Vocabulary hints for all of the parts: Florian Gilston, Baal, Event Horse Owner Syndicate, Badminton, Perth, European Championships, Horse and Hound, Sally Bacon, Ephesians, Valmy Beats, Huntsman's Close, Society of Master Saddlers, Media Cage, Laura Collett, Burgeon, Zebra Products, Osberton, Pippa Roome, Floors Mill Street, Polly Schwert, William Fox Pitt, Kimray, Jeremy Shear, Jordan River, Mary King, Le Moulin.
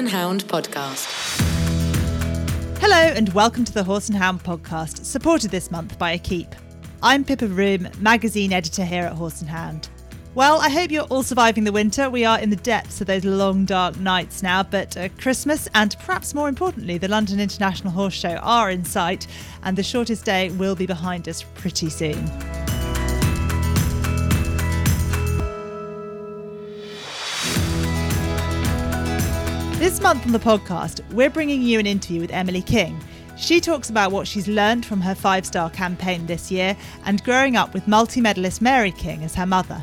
and Hound podcast. Hello and welcome to the Horse and Hound podcast, supported this month by Equipe. I'm Pippa Roome, magazine editor here at Horse and Hound. Well, I hope you're all surviving the winter. We are in the depths of those long, dark nights now, but Christmas and perhaps more importantly, the London International Horse Show are in sight and the shortest day will be behind us pretty soon. This month on the podcast, we're bringing you an interview with Emily King. She talks about what she's learned from her five-star campaign this year and growing up with multi-medalist Mary King as her mother.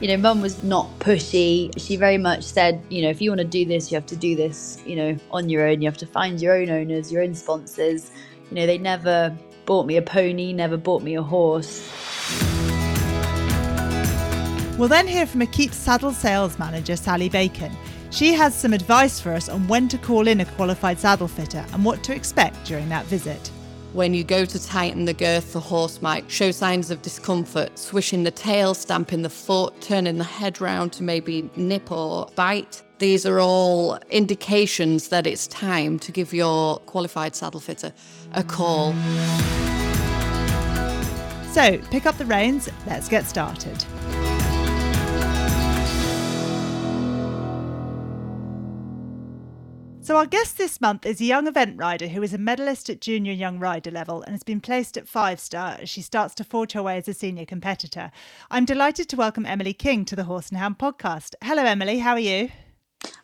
You know, Mum was not pushy. She very much said, you know, if you want to do this, you have to do this, you know, on your own. You have to find your own owners, your own sponsors. You know, they never bought me a pony, never bought me a horse. We'll then hear from Equipe Saddle sales manager Sally Bacon. She has some advice for us on when to call in a qualified saddle fitter and what to expect during that visit. When you go to tighten the girth, the horse might show signs of discomfort, swishing the tail, stamping the foot, turning the head round to maybe nip or bite. These are all indications that it's time to give your qualified saddle fitter a call. So pick up the reins, let's get started. So our guest this month is a young event rider who is a medalist at junior young rider level and has been placed at five-star as she starts to forge her way as a senior competitor. I'm delighted to welcome Emily King to the Horse and Hound podcast. Hello, Emily. How are you?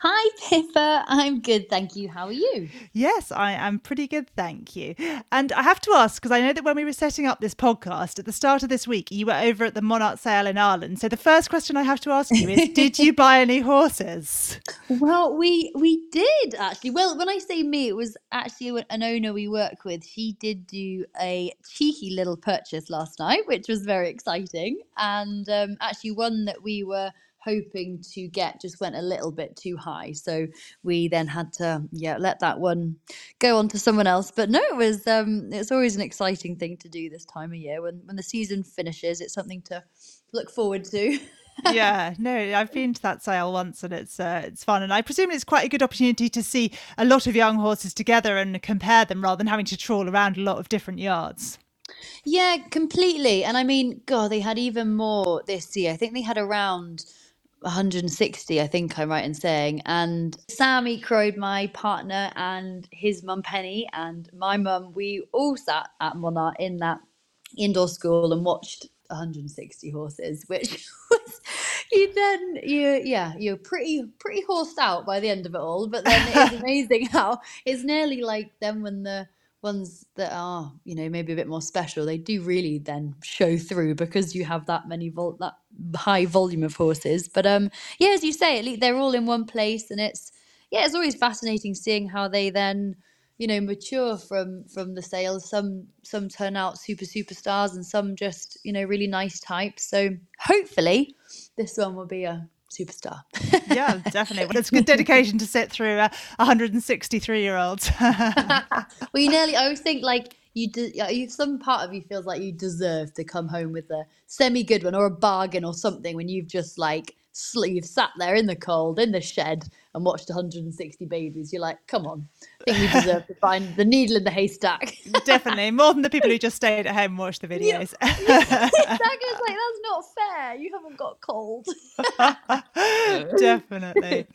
Hi, Pippa. I'm good, thank you. How are you? Yes, I am pretty good, thank you. And I have to ask, because I know that when we were setting up this podcast at the start of this week, you were over at the Monarch sale in Ireland. So the first question I have to ask you is, did you buy any horses? Well, we did, actually. Well, when I say me, it was actually an owner we work with. She did do a cheeky little purchase last night, which was very exciting. And actually one that we were hoping to get just went a little bit too high, so we then had to let that one go on to someone else. But no, it was it's always an exciting thing to do this time of year when the season finishes. It's something to look forward to. Yeah, no, I've been to that sale once and it's fun, and I presume it's quite a good opportunity to see a lot of young horses together and compare them rather than having to trawl around a lot of different yards. Yeah, completely. And I mean, God, they had even more this year. I think they had around 160, I think I'm right in saying. And Sammy Crowe, my partner, and his mum Penny and my mum, we all sat at Monarch in that indoor school and watched 160 horses, which was you're pretty horsed out by the end of it all. But then it is amazing how it's nearly like then when the ones that are, you know, maybe a bit more special, they do really then show through because you have that many that high volume of horses. But as you say, at least they're all in one place, and it's always fascinating seeing how they then, you know, mature from the sales. Some turn out superstars, and some just, you know, really nice types. So hopefully, this one will be a superstar. Yeah, definitely. Well, it's a good dedication to sit through 163-year-olds. Well, I always think like some part of you feels like you deserve to come home with a semi-good one or a bargain or something when you've just like you've sat there in the cold, in the shed and watched 160 babies. You're like, come on, I think you deserve to find the needle in the haystack. Definitely, more than the people who just stayed at home and watched the videos. Yeah, exactly. It's like, that's not fair. You haven't got cold. Definitely.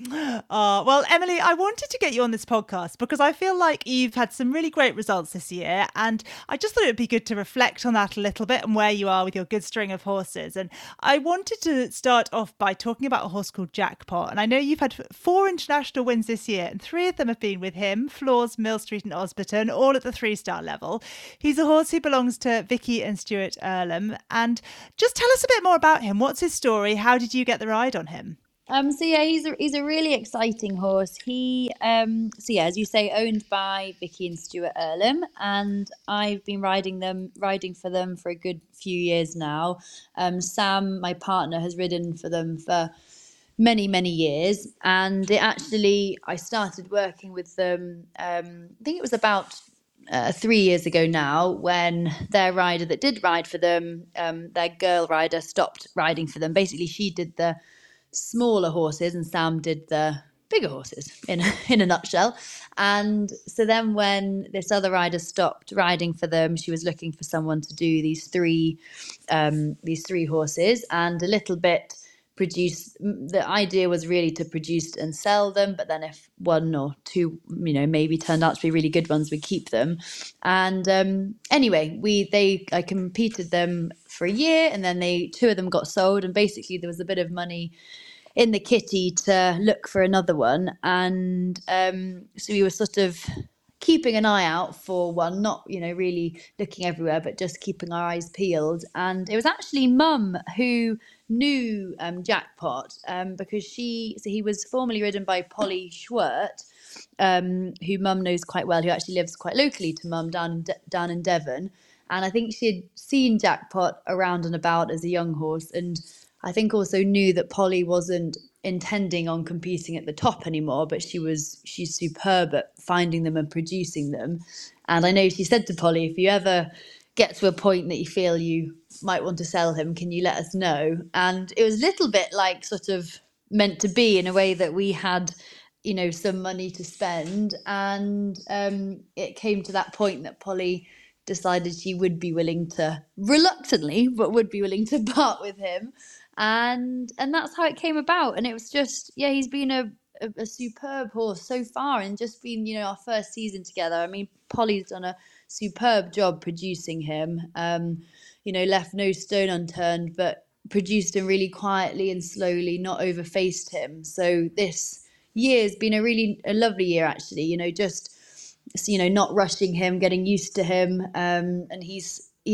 Well, Emily, I wanted to get you on this podcast because I feel like you've had some really great results this year, and I just thought it would be good to reflect on that a little bit and where you are with your good string of horses. And I wanted to start off by talking about a horse called Jackpot, and I know you've had 4 international wins this year, and 3 of them have been with him, Floors, Mill Street and Osberton, all at the 3-star level. He's a horse who belongs to Vicky and Stuart Earlam, and just tell us a bit more about him. What's his story? How did you get the ride on him? He's a really exciting horse. He as you say, owned by Vicky and Stuart Earlam, and I've been riding for them for a good few years now. Sam, my partner, has ridden for them for many years, and I started working with them I think it was about 3 years ago now, when their rider that did ride for them, their girl rider, stopped riding for them. Basically, she did the smaller horses and Sam did the bigger horses in a nutshell. And so then when this other rider stopped riding for them, she was looking for someone to do these three horses, and a little bit produce. The idea was really to produce and sell them, but then if one or two, you know, maybe turned out to be really good ones, we'd keep them. And anyway, I competed them for a year, and then two of them got sold, and basically there was a bit of money in the kitty to look for another one. And so we were sort of keeping an eye out for one, not, you know, really looking everywhere, but just keeping our eyes peeled. And it was actually Mum who knew Jackpot, because he was formerly ridden by Polly Schwert, who Mum knows quite well, who actually lives quite locally to Mum down in Devon. And I think she had seen Jackpot around and about as a young horse, and I think also knew that Polly wasn't intending on competing at the top anymore, but she's superb at finding them and producing them. And I know she said to Polly, if you ever get to a point that you feel you might want to sell him, can you let us know? And it was a little bit like sort of meant to be, in a way that we had, you know, some money to spend. And it came to that point that Polly decided she would be willing to, reluctantly, but would be willing to part with him. And that's how it came about. And it was just, yeah, he's been a superb horse so far, and just been, you know, our first season together. I mean, Polly's done a superb job producing him, you know, left no stone unturned, but produced him really quietly and slowly, not overfaced him. So this year's been a lovely year, actually, you know, just, you know, not rushing him, getting used to him. And he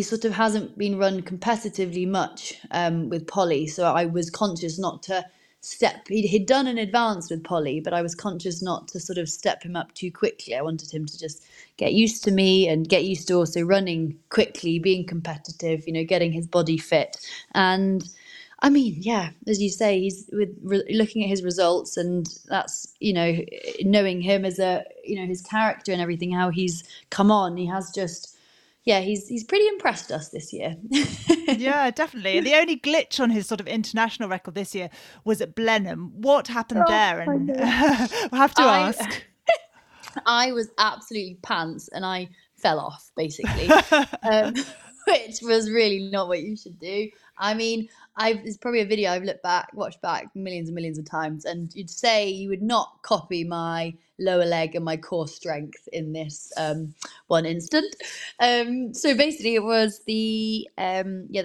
sort of hasn't been run competitively much with Polly. So I was conscious not to step. He'd done an advance with Polly, but I was conscious not to sort of step him up too quickly. I wanted him to just get used to me and get used to also running quickly, being competitive, you know, getting his body fit. And I mean, yeah, as you say, he's looking at his results, and that's, you know, knowing him as a, you know, his character and everything, how he's come on, he has just, yeah, he's pretty impressed us this year. Yeah, definitely. And the only glitch on his sort of international record this year was at Blenheim. What happened there? And we'll have to ask. I was absolutely pants, and I fell off, basically, which was really not what you should do. I mean, there's probably a video I've watched back millions and millions of times, and you'd say you would not copy my lower leg and my core strength in this one instant. So basically it was the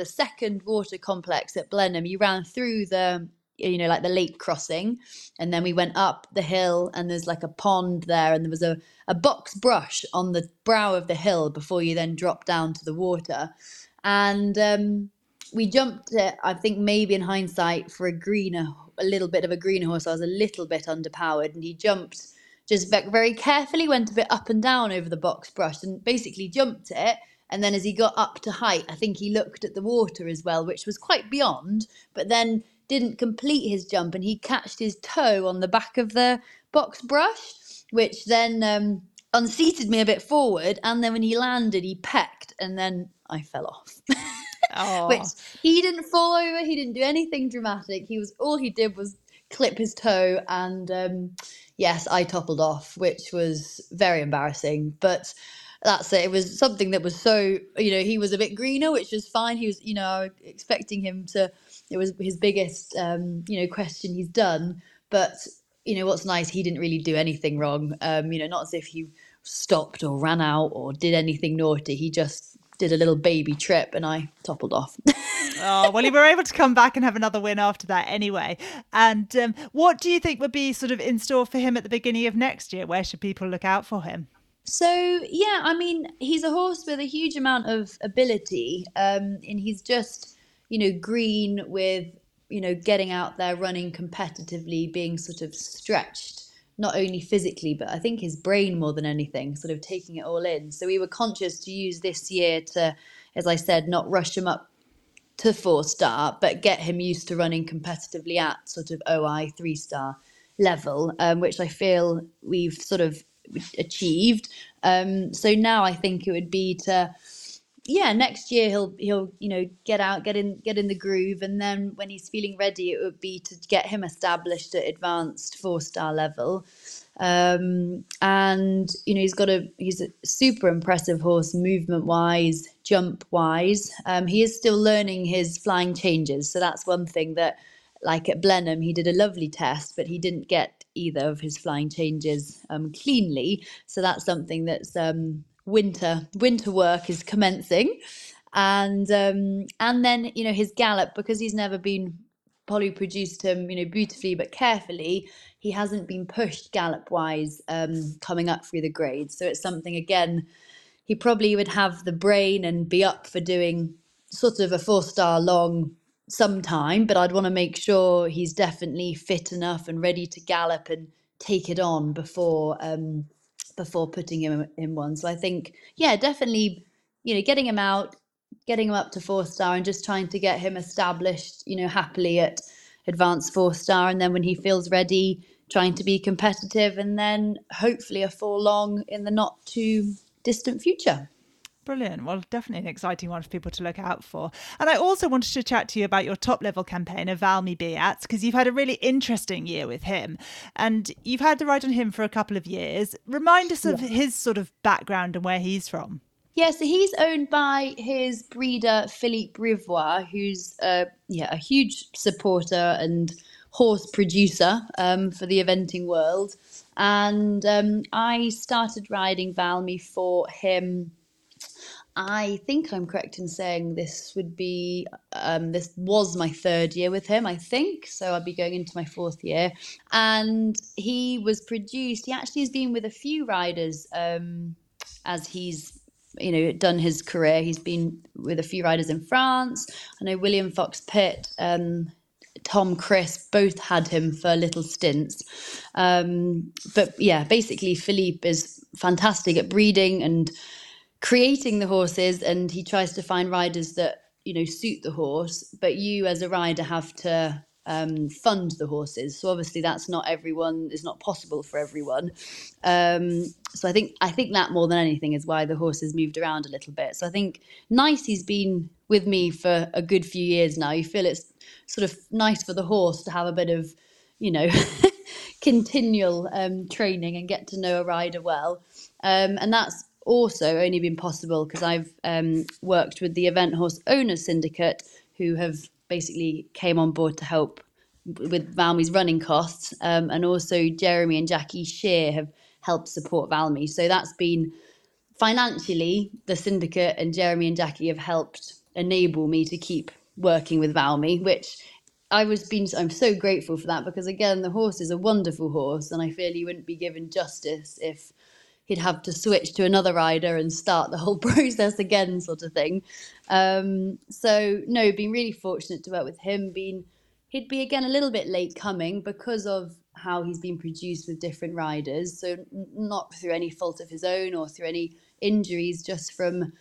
second water complex at Blenheim. You ran through the, you know, like the lake crossing, and then we went up the hill, and there's like a pond there, and there was a box brush on the brow of the hill before you then drop down to the water. And we jumped it, I think maybe in hindsight, for a little bit of a greener horse. I was a little bit underpowered, and he jumped just very carefully, went a bit up and down over the box brush, and basically jumped it. And then as he got up to height, I think he looked at the water as well, which was quite beyond, but then didn't complete his jump, and he catched his toe on the back of the box brush, which then unseated me a bit forward. And then when he landed, he pecked, and then I fell off. Oh. Which he didn't fall over, he didn't do anything dramatic. All he did was clip his toe, and yes, I toppled off, which was very embarrassing. But that's it. It was something that was so, you know, he was a bit greener, which was fine. He was, you know, expecting him to. It was his biggest, you know, question he's done. But, you know, what's nice, he didn't really do anything wrong. You know, not as if he stopped or ran out or did anything naughty. He just did a little baby trip, and I toppled off. Oh, well, you were able to come back and have another win after that anyway. And what do you think would be sort of in store for him at the beginning of next year? Where should people look out for him? So, yeah, I mean, he's a horse with a huge amount of ability, and he's just, you know, green with, you know, getting out there, running competitively, being sort of stretched, not only physically, but I think his brain more than anything, sort of taking it all in. So we were conscious to use this year to, as I said, not rush him up to 4-star, but get him used to running competitively at sort of OI 3-star level, which I feel we've sort of achieved. So now I think it would be to yeah, next year he'll you know, get in the groove, and then when he's feeling ready, it would be to get him established at advanced 4-star level. And you know, he's a super impressive horse, movement wise, jump wise. He is still learning his flying changes, so that's one thing that, like at Blenheim, he did a lovely test, but he didn't get either of his flying changes cleanly. So that's something that's winter work is commencing. And and then, you know, his gallop, because he's never been, Polly produced him, you know, beautifully but carefully, he hasn't been pushed gallop wise coming up through the grades. So it's something, again, he probably would have the brain and be up for doing sort of a 4-star long sometime, but I'd want to make sure he's definitely fit enough and ready to gallop and take it on before putting him in one. So I think, yeah, definitely, you know, getting him out, getting him up to 4-star, and just trying to get him established, you know, happily at advanced 4-star, and then when he feels ready, trying to be competitive, and then hopefully a 4-long in the not too distant future. Brilliant. Well, definitely an exciting one for people to look out for. And I also wanted to chat to you about your top level campaigner, Valmy Beats, because you've had a really interesting year with him, and you've had the ride on him for a couple of years. Remind us of his sort of background and where he's from. Yeah, so he's owned by his breeder, Philippe Brevois, who's a huge supporter and horse producer for the eventing world. And I started riding Valmy for him, I think I'm correct in saying this was my 3rd year with him, I think. So I'll be going into my 4th year. And he was produced, he actually has been with a few riders as he's, you know, done his career. He's been with a few riders in France. I know William Fox Pitt, Tom Chris, both had him for little stints. But yeah, basically Philippe is fantastic at breeding and creating the horses, and he tries to find riders that, you know, suit the horse, but you as a rider have to fund the horses. So obviously that's not everyone, it's not possible for everyone. So I think that more than anything is why the horses moved around a little bit. So I think nice he's been with me for a good few years now. You feel it's sort of nice for the horse to have a bit of, you know, continual training and get to know a rider well. And that's also only been possible because I've worked with the Event Horse Owner Syndicate, who have basically came on board to help with Valmy's running costs, and also Jeremy and Jackie Shear have helped support Valmy. So that's been financially, the syndicate and Jeremy and Jackie have helped enable me to keep working with Valmy, which I'm so grateful for that, because again, the horse is a wonderful horse, and I feel he wouldn't be given justice if he'd have to switch to another rider and start the whole process again, sort of thing. So no, been really fortunate to work with him. He'd be again a little bit late coming because of how he's been produced with different riders. So not through any fault of his own or through any injuries, just from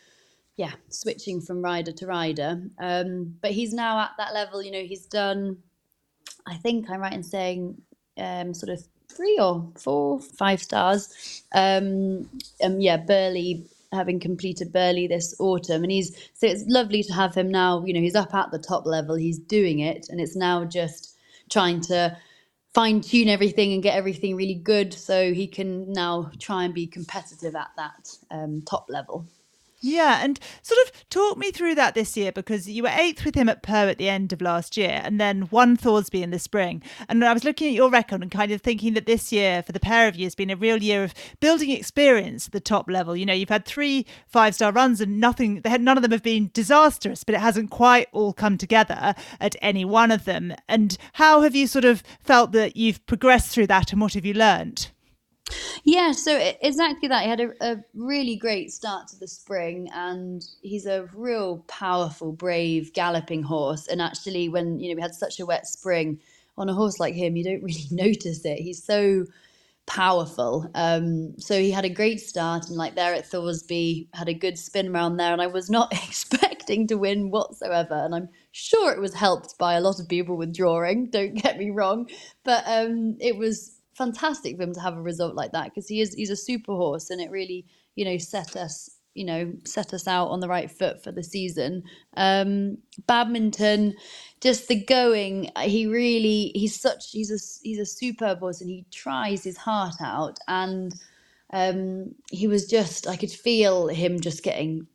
switching from rider to rider. But he's now at that level. You know, he's done, I think I'm right in saying, sort of 3 or 4, 5 stars. Burley, having completed Burley this autumn, and it's lovely to have him now. You know, he's up at the top level, he's doing it, and it's now just trying to fine tune everything and get everything really good so he can now try and be competitive at that top level. Yeah, and sort of talk me through that this year, because you were 8th with him at Perth at the end of last year, and then won Thorsby in the spring. And I was looking at your record and kind of thinking that this year, for the pair of you, has been a real year of building experience at the top level. You know, you've had 3 5-star runs, and none of them have been disastrous, but it hasn't quite all come together at any one of them. And how have you sort of felt that you've progressed through that, and what have you learned? Yeah, so exactly that. He had a really great start to the spring, and he's a real powerful, brave, galloping horse. And actually, when, you know, we had such a wet spring, on a horse like him, you don't really notice it. He's so powerful. So he had a great start, and like there at Thorsby, had a good spin round there, and I was not expecting to win whatsoever. And I'm sure it was helped by a lot of people withdrawing, don't get me wrong, but it was fantastic for him to have a result like that, because he's a super horse, and it really, you know, set us you know, set us out on the right foot for the season. Badminton, just the going, he's a superb horse, and he tries his heart out, and he was just, I could feel him just getting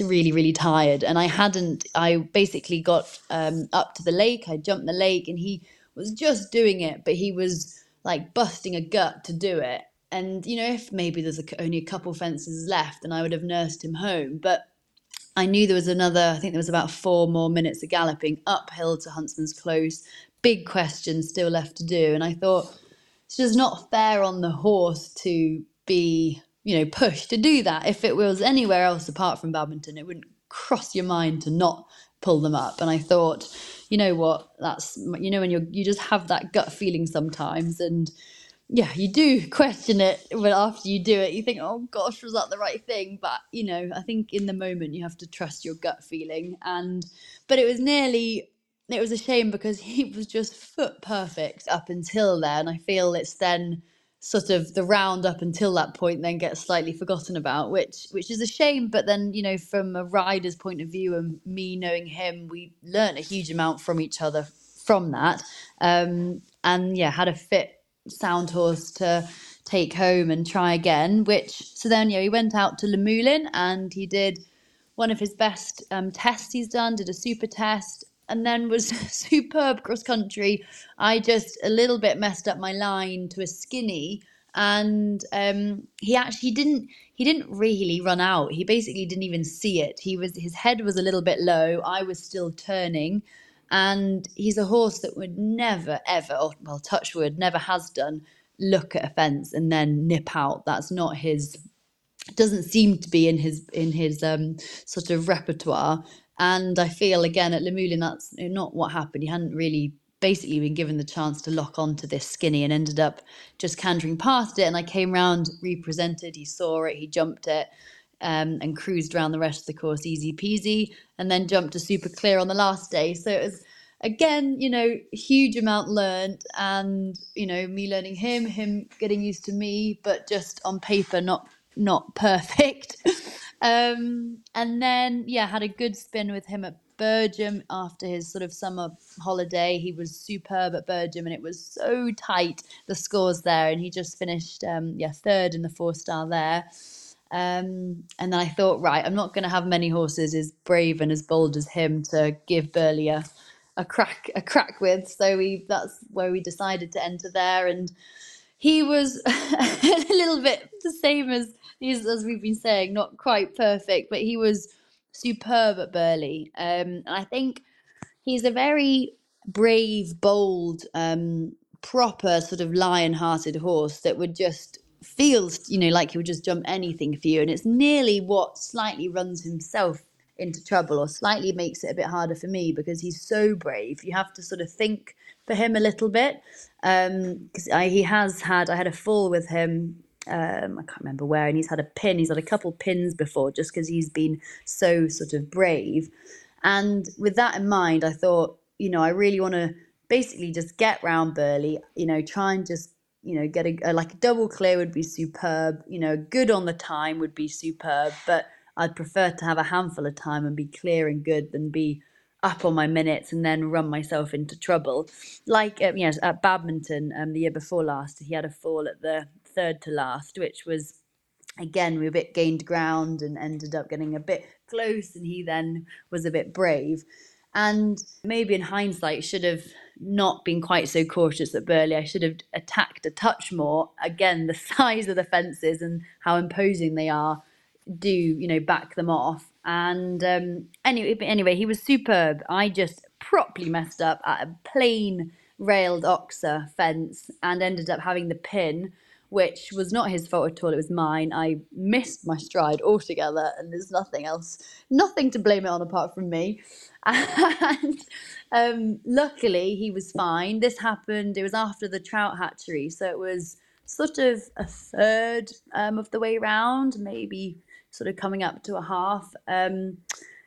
really, really tired. And I basically got up to the lake, I jumped the lake, and he was just doing it, but he was like busting a gut to do it. And, you know, if maybe there's only a couple fences left, then I would have nursed him home. But I knew there was I think there was about 4 more minutes of galloping uphill to Huntsman's Close. Big question still left to do. And I thought, it's just not fair on the horse to be, you know, pushed to do that. If it was anywhere else apart from Badminton, it wouldn't cross your mind to not pull them up. And I thought, you know what, that's, you know, when you just have that gut feeling sometimes, and yeah, you do question it, but after you do it, you think, oh gosh, was that the right thing? But, you know, I think in the moment you have to trust your gut feeling. But it was a shame, because he was just foot perfect up until there. And I feel it's then sort of the round up until that point then gets slightly forgotten about, which is a shame. But then, you know, from a rider's point of view, and me knowing him, we learned a huge amount from each other from that. And yeah, had a fit sound horse to take home and try again, he went out to Le Moulin, and he did one of his best tests he's done, did a super test, and then was superb cross country. I just a little bit messed up my line to a skinny, and he didn't really run out. He basically didn't even see it. His head was a little bit low, I was still turning. And he's a horse that would never, ever, touch wood, never has done, look at a fence and then nip out. That's not doesn't seem to be in his sort of repertoire. And I feel, again, at Le Moulin, that's not what happened. He hadn't really basically been given the chance to lock onto this skinny, and ended up just cantering past it. And I came round, represented, he saw it, he jumped it. And cruised around the rest of the course easy peasy, and then jumped a super clear on the last day. So it was, again, you know, huge amount learned, and, you know, me learning him getting used to me, but just on paper not perfect. And then had a good spin with him at Burgeon after his sort of summer holiday. He was superb at Burgeon, and it was so tight, the scores there, and he just finished third in the 4-star there. And then I thought, right, I'm not going to have many horses as brave and as bold as him to give Burley a crack with. So that's where we decided to enter there. And he was a little bit the same as we've been saying, not quite perfect, but he was superb at Burley. And I think he's a very brave, bold, proper sort of lion-hearted horse that would just feels, you know, like he would just jump anything for you, and it's nearly what slightly runs himself into trouble, or slightly makes it a bit harder for me, because he's so brave. You have to sort of think for him a little bit, because I had a fall with him, I can't remember where, and he's had a couple pins before, just because he's been so sort of brave. And with that in mind, I thought, you know, I really want to basically just get round Burley, you know, try and just, you know, get a double clear would be superb, you know, good on the time would be superb, but I'd prefer to have a handful of time and be clear and good than be up on my minutes and then run myself into trouble. Like, at Badminton the year before last, he had a fall at the 3rd to last, which was, again, we a bit gained ground and ended up getting a bit close, and he then was a bit brave. And maybe in hindsight, should have not been quite so cautious at Burley. I should have attacked a touch more. Again, the size of the fences and how imposing they are do, you know, back them off. And anyway, he was superb. I just properly messed up at a plain railed oxer fence and ended up having the pin, which was not his fault at all. It was mine. I missed my stride altogether, and there's nothing to blame it on apart from me. And luckily he was fine. This happened, it was after the trout hatchery, so it was sort of a third of the way round, maybe sort of coming up to a half.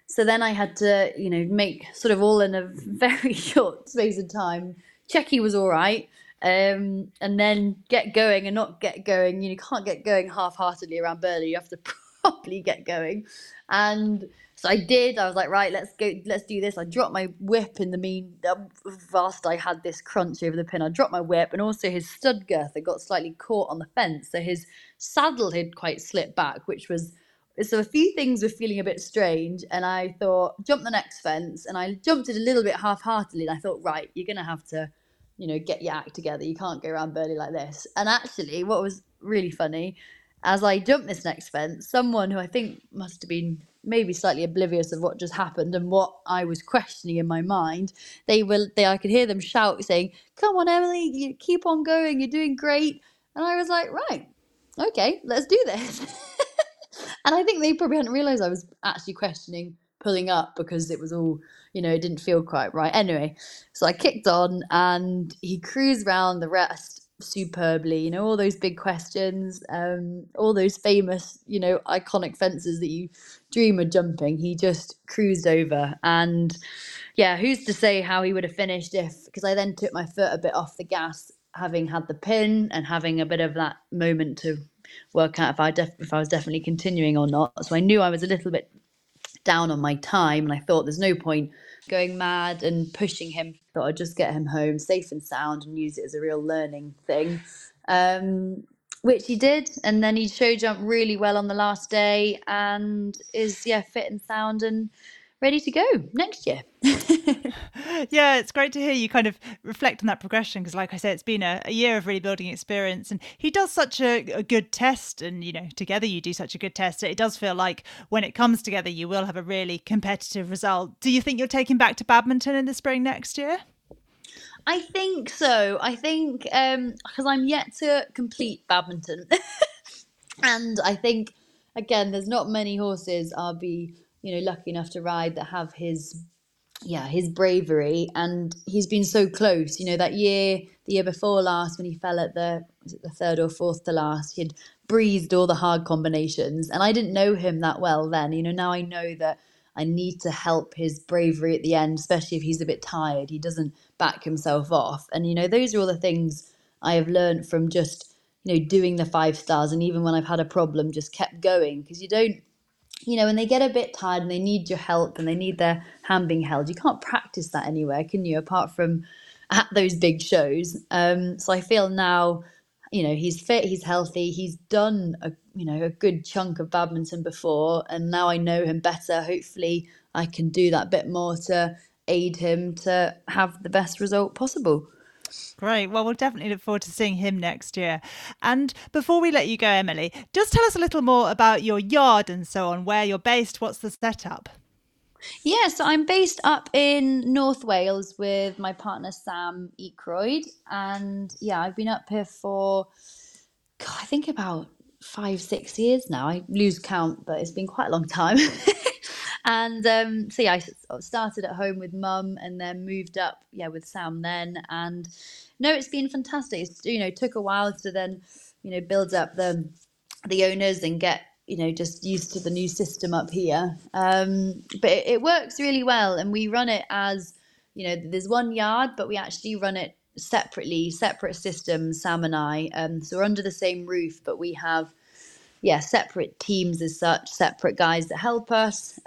So then I had to, you know, make sort of all in a very short space of time, check he was all right, and then get going and not get going. You know, you can't get going half-heartedly around Burley. You have to probably get going. And so I did. I was like, right, let's go, let's do this. I dropped my whip in the mean, whilst I had this crunch over the pin, I dropped my whip, and also his stud girth had got slightly caught on the fence, so his saddle had quite slipped back, which was, so a few things were feeling a bit strange. And I thought, jump the next fence, and I jumped it a little bit half-heartedly, and I thought, right, you're going to have to, you know, get your act together. You can't go around Burley like this. And actually, what was really funny, as I jumped this next fence, someone who I think must have been maybe slightly oblivious of what just happened and what I was questioning in my mind, I could hear them shout saying, "Come on, Emily, you keep on going, you're doing great." And I was like, right, okay, let's do this. And I think they probably hadn't realised I was actually questioning pulling up, because it was all, you know, it didn't feel quite right. Anyway, so I kicked on, and he cruised round the rest superbly, you know, all those big questions, all those famous, you know, iconic fences that you dream of jumping. He just cruised over. And yeah, who's to say how he would have finished if, because I then took my foot a bit off the gas, having had the pin and having a bit of that moment to work out if I was definitely continuing or not. So I knew I was a little bit down on my time, and I thought there's no point going mad and pushing him. Thought I'd just get him home safe and sound and use it as a real learning thing, which he did. And then he show jumped really well on the last day, and is fit and sound and ready to go next year. Yeah, it's great to hear you kind of reflect on that progression, because like I said, it's been a year of really building experience, and he does such a good test, and you know, together you do such a good test. It does feel like when it comes together you will have a really competitive result. Do you think you'll take him back to badminton in the spring next year? I think so. I think because I'm yet to complete badminton and I think again there's not many horses I'll be lucky enough to ride that have his bravery. And he's been so close, that the year before last, when he fell at the third or fourth to last, he had breathed all the hard combinations. And I didn't know him that well then, now I know that I need to help his bravery at the end, especially if he's a bit tired, he doesn't back himself off. And, those are all the things I have learned from just, doing the 5 stars. And even when I've had a problem, just kept going, because you don't, when they get a bit tired and they need your help and they need their hand being held, you can't practice that anywhere, can you, apart from at those big shows. So I feel now, he's fit, he's healthy, he's done a good chunk of badminton before, and now I know him better. Hopefully I can do that bit more to aid him to have the best result possible. Great. Well, we'll definitely look forward to seeing him next year. And before we let you go, Emily, just tell us a little more about your yard and so on, where you're based, what's the setup? Yeah, so I'm based up in North Wales with my partner, Sam Ecroyd. And yeah, I've been up here for, I think about 5-6 years now. I lose count, but it's been quite a long time. And I started at home with Mum and then moved up, with Sam then. And no, it's been fantastic. It's, took a while to then, build up the owners and get, just used to the new system up here. But it works really well. And we run it as, there's one yard, but we actually run it separately, separate systems, Sam and I. So we're under the same roof, but we have, separate teams as such, separate guys that help us,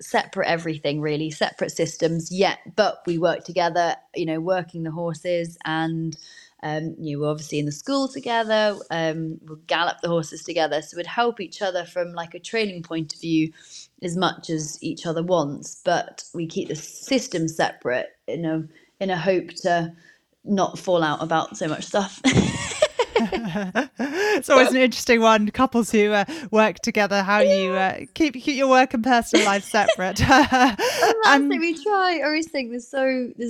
separate everything really, separate systems, but we work together, working the horses, and we're obviously in the school together, we'll gallop the horses together, so we'd help each other from like a training point of view as much as each other wants, but we keep the system separate in a hope to not fall out about so much stuff. It's always an interesting one, couples who work together, how you keep your work and personal life separate. We try. I always think there's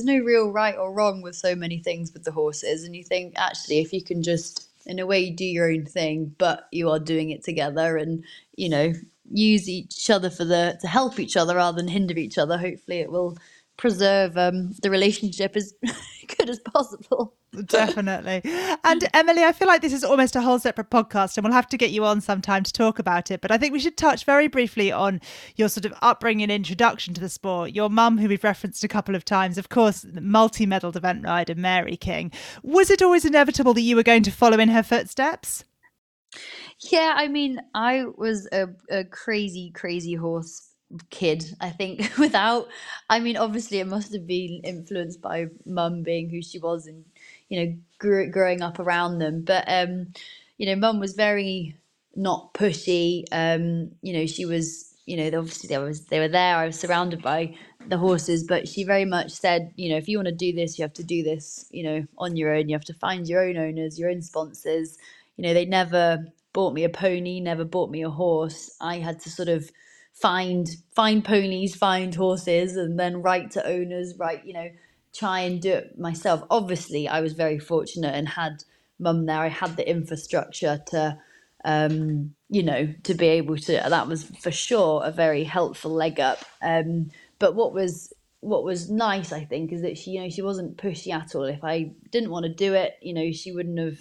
no real right or wrong with so many things with the horses, and you think actually if you can just in a way you do your own thing, but you are doing it together, and use each other to help each other rather than hinder each other, hopefully it will preserve the relationship as good as possible. Definitely. And Emily, I feel like this is almost a whole separate podcast, and we'll have to get you on sometime to talk about it, but I think we should touch very briefly on your sort of upbringing and introduction to the sport. Your mum, who we've referenced a couple of times, of course, multi-medalled event rider Mary King. Was it always inevitable that you were going to follow in her footsteps? Yeah, I mean, I was a crazy, crazy horse kid, I think. I mean, obviously it must have been influenced by mum being who she was and, you know, growing up around them. But, you know, mum was very not pushy. You know, she was, you know, obviously they were there. I was surrounded by the horses, but she very much said, you know, if you want to do this, you have to do this, you know, on your own. You have to find your own owners, your own sponsors. You know, they never bought me a pony, never bought me a horse. I had to sort of find ponies, find horses, and then write to owners, write, you know, try and do it myself. Obviously, I was very fortunate and had mum there. I had the infrastructure to, you know, to be able to. That was for sure a very helpful leg up. But what was nice, I think, is that she, you know, she wasn't pushy at all. If I didn't want to do it, you know, she wouldn't have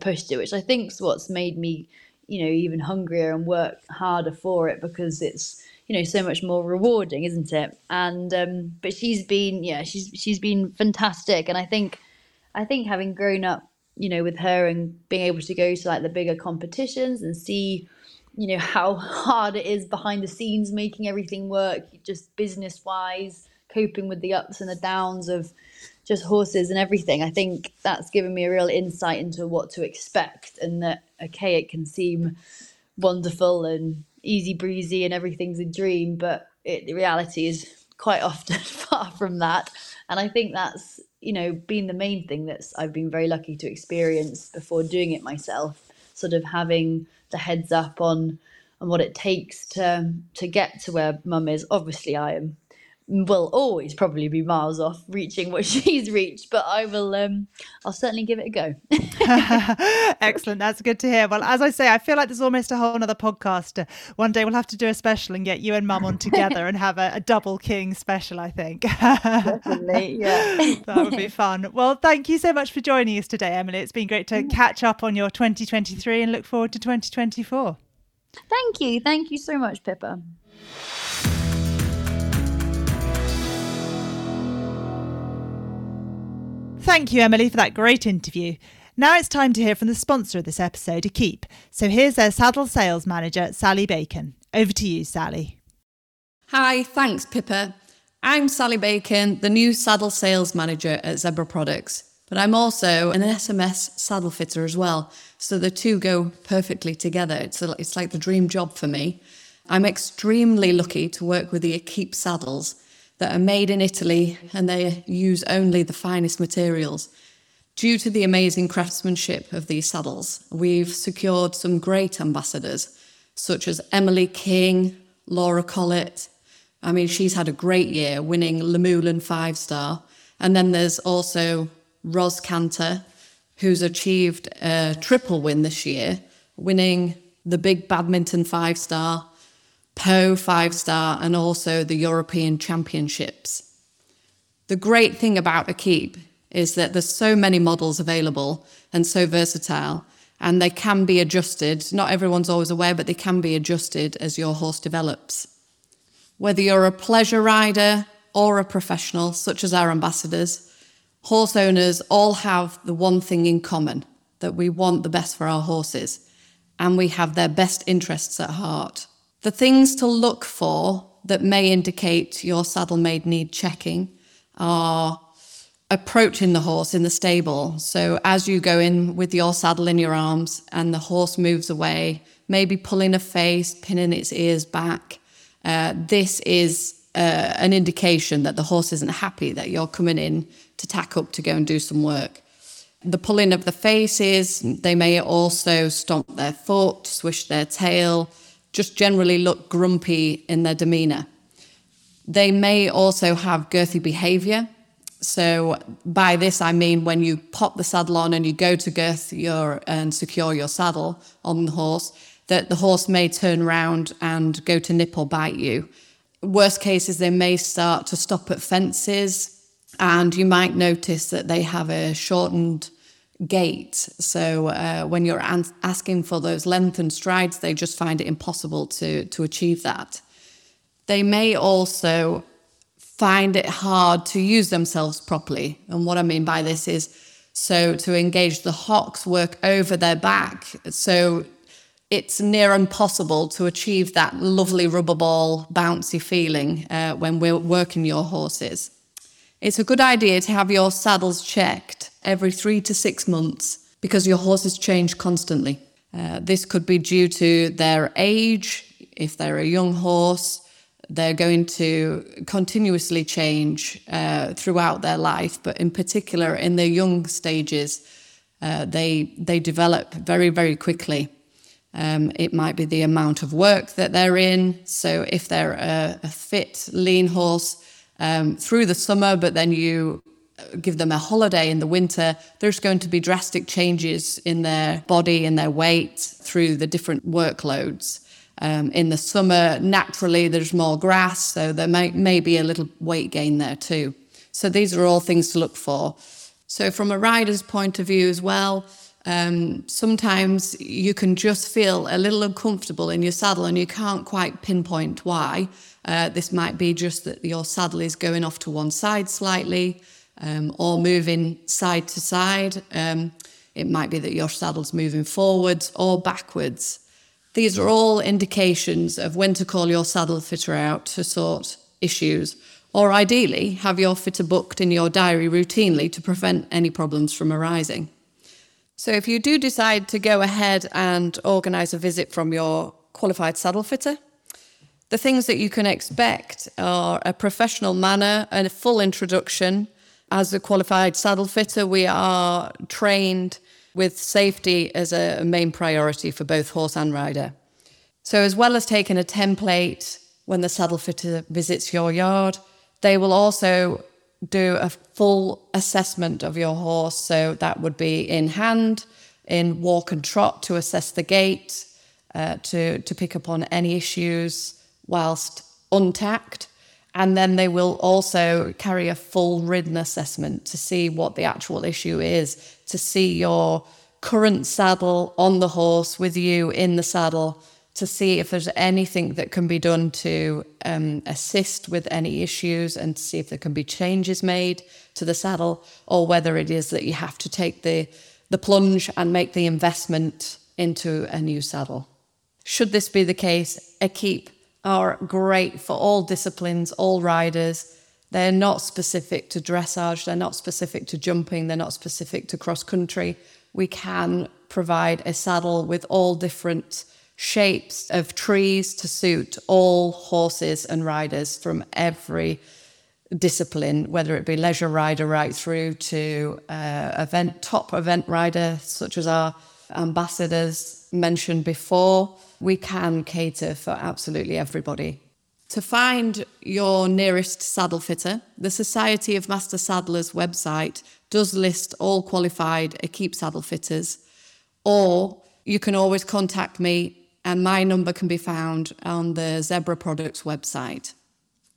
pushed it, which I think's what's made me, you know, even hungrier and work harder for it, because it's, you know, so much more rewarding, isn't it? And but she's been fantastic, and I think having grown up, you know, with her and being able to go to like the bigger competitions and see, you know, how hard it is behind the scenes, making everything work, just business wise, coping with the ups and the downs of just horses and everything. I think that's given me a real insight into what to expect, and that, okay, it can seem wonderful and easy breezy and everything's a dream, but the reality is quite often far from that. And I think that's, you know, been the main thing that's I've been very lucky to experience before doing it myself, sort of having the heads up on what it takes to get to where mum is. Obviously, I am will always probably be miles off reaching what she's reached, but I will I'll certainly give it a go. Excellent, that's good to hear. Well, as I say, I feel like there's almost a whole other podcast. One day we'll have to do a special and get you and mum on together and have a double King special, I think. Definitely, yeah. That would be fun. Well, thank you so much for joining us today, Emily. It's been great to catch up on your 2023 and look forward to 2024. Thank you so much, Pippa. Thank you, Emily, for that great interview. Now it's time to hear from the sponsor of this episode, Equipe. So here's their saddle sales manager, Sally Bacon. Over to you, Sally. Hi, thanks, Pippa. I'm Sally Bacon, the new saddle sales manager at Zebra Products, but I'm also an SMS saddle fitter as well, so the two go perfectly together. It's like the dream job for me. I'm extremely lucky to work with the Equipe Saddles that are made in Italy, and they use only the finest materials. Due to the amazing craftsmanship of these saddles, we've secured some great ambassadors, such as Emily King, Laura Collett. I mean, she's had a great year, winning Le Moulin 5-star. And then there's also Ros Cantor, who's achieved a triple win this year, winning the big Badminton 5-star, Po 5-star, and also the European Championships. The great thing about Equipe is that there's so many models available and so versatile, and they can be adjusted. Not everyone's always aware, but they can be adjusted as your horse develops. Whether you're a pleasure rider or a professional, such as our ambassadors, horse owners all have the one thing in common, that we want the best for our horses, and we have their best interests at heart. The things to look for that may indicate your saddle may need checking are approaching the horse in the stable. So as you go in with your saddle in your arms and the horse moves away, maybe pulling a face, pinning its ears back, this is an indication that the horse isn't happy that you're coming in to tack up to go and do some work. The pulling of the faces, they may also stomp their foot, swish their tail, just generally look grumpy in their demeanour. They may also have girthy behaviour. So by this, I mean when you pop the saddle on and you go to girth and secure your saddle on the horse, that the horse may turn round and go to nip or bite you. Worst cases, they may start to stop at fences, and you might notice that they have a shortened gait. So when you're asking for those length and strides, they just find it impossible to achieve that. They may also find it hard to use themselves properly. And what I mean by this is, so to engage the hocks, work over their back. So it's near impossible to achieve that lovely rubber ball bouncy feeling when we're working your horses. It's a good idea to have your saddles checked every 3 to 6 months because your horses change constantly. This could be due to their age. If they're a young horse, they're going to continuously change throughout their life, but in particular in their young stages, they develop very, very quickly. It might be the amount of work that they're in. So if they're a fit, lean horse through the summer, but then you give them a holiday in the winter, there's going to be drastic changes in their body and their weight through the different workloads. In the summer, naturally, there's more grass, so there may be a little weight gain there too. So these are all things to look for. So from a rider's point of view as well, sometimes you can just feel a little uncomfortable in your saddle and you can't quite pinpoint why. This might be just that your saddle is going off to one side slightly, or moving side to side. It might be that your saddle's moving forwards or backwards. These are all indications of when to call your saddle fitter out to sort issues, or ideally have your fitter booked in your diary routinely to prevent any problems from arising. So if you do decide to go ahead and organise a visit from your qualified saddle fitter, the things that you can expect are a professional manner and a full introduction. As a qualified saddle fitter, we are trained with safety as a main priority for both horse and rider. So as well as taking a template when the saddle fitter visits your yard, they will also do a full assessment of your horse. So that would be in hand, in walk and trot to assess the gait, to pick up on any issues whilst untacked. And then they will also carry a full ridden assessment to see what the actual issue is, to see your current saddle on the horse with you in the saddle, to see if there's anything that can be done to assist with any issues and see if there can be changes made to the saddle, or whether it is that you have to take the plunge and make the investment into a new saddle. Should this be the case, Equipe are great for all disciplines, all riders. They're not specific to dressage, they're not specific to jumping, they're not specific to cross-country. We can provide a saddle with all different shapes of trees to suit all horses and riders from every discipline, whether it be leisure rider right through to top event rider, such as our ambassadors mentioned before. We can cater for absolutely everybody. To find your nearest saddle fitter, the Society of Master Saddlers website does list all qualified Equipe saddle fitters, or you can always contact me, and my number can be found on the Zebra Products website.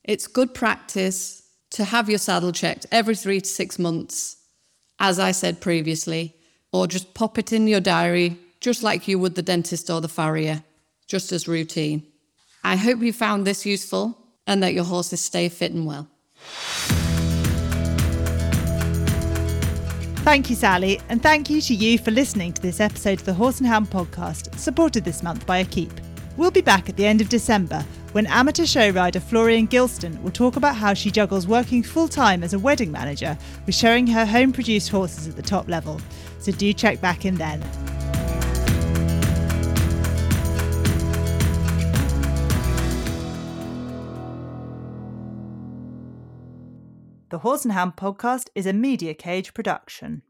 It's good practice to have your saddle checked every 3 to 6 months, as I said previously, or just pop it in your diary, just like you would the dentist or the farrier, just as routine. I hope you found this useful and that your horses stay fit and well. Thank you, Sally, and thank you to you for listening to this episode of the Horse and Hound podcast, supported this month by Equipe. We'll be back at the end of December when amateur show rider Florian Gilston will talk about how she juggles working full-time as a wedding manager with showing her home-produced horses at the top level. So do check back in then. The Horse and Hound podcast is a Media Cage production.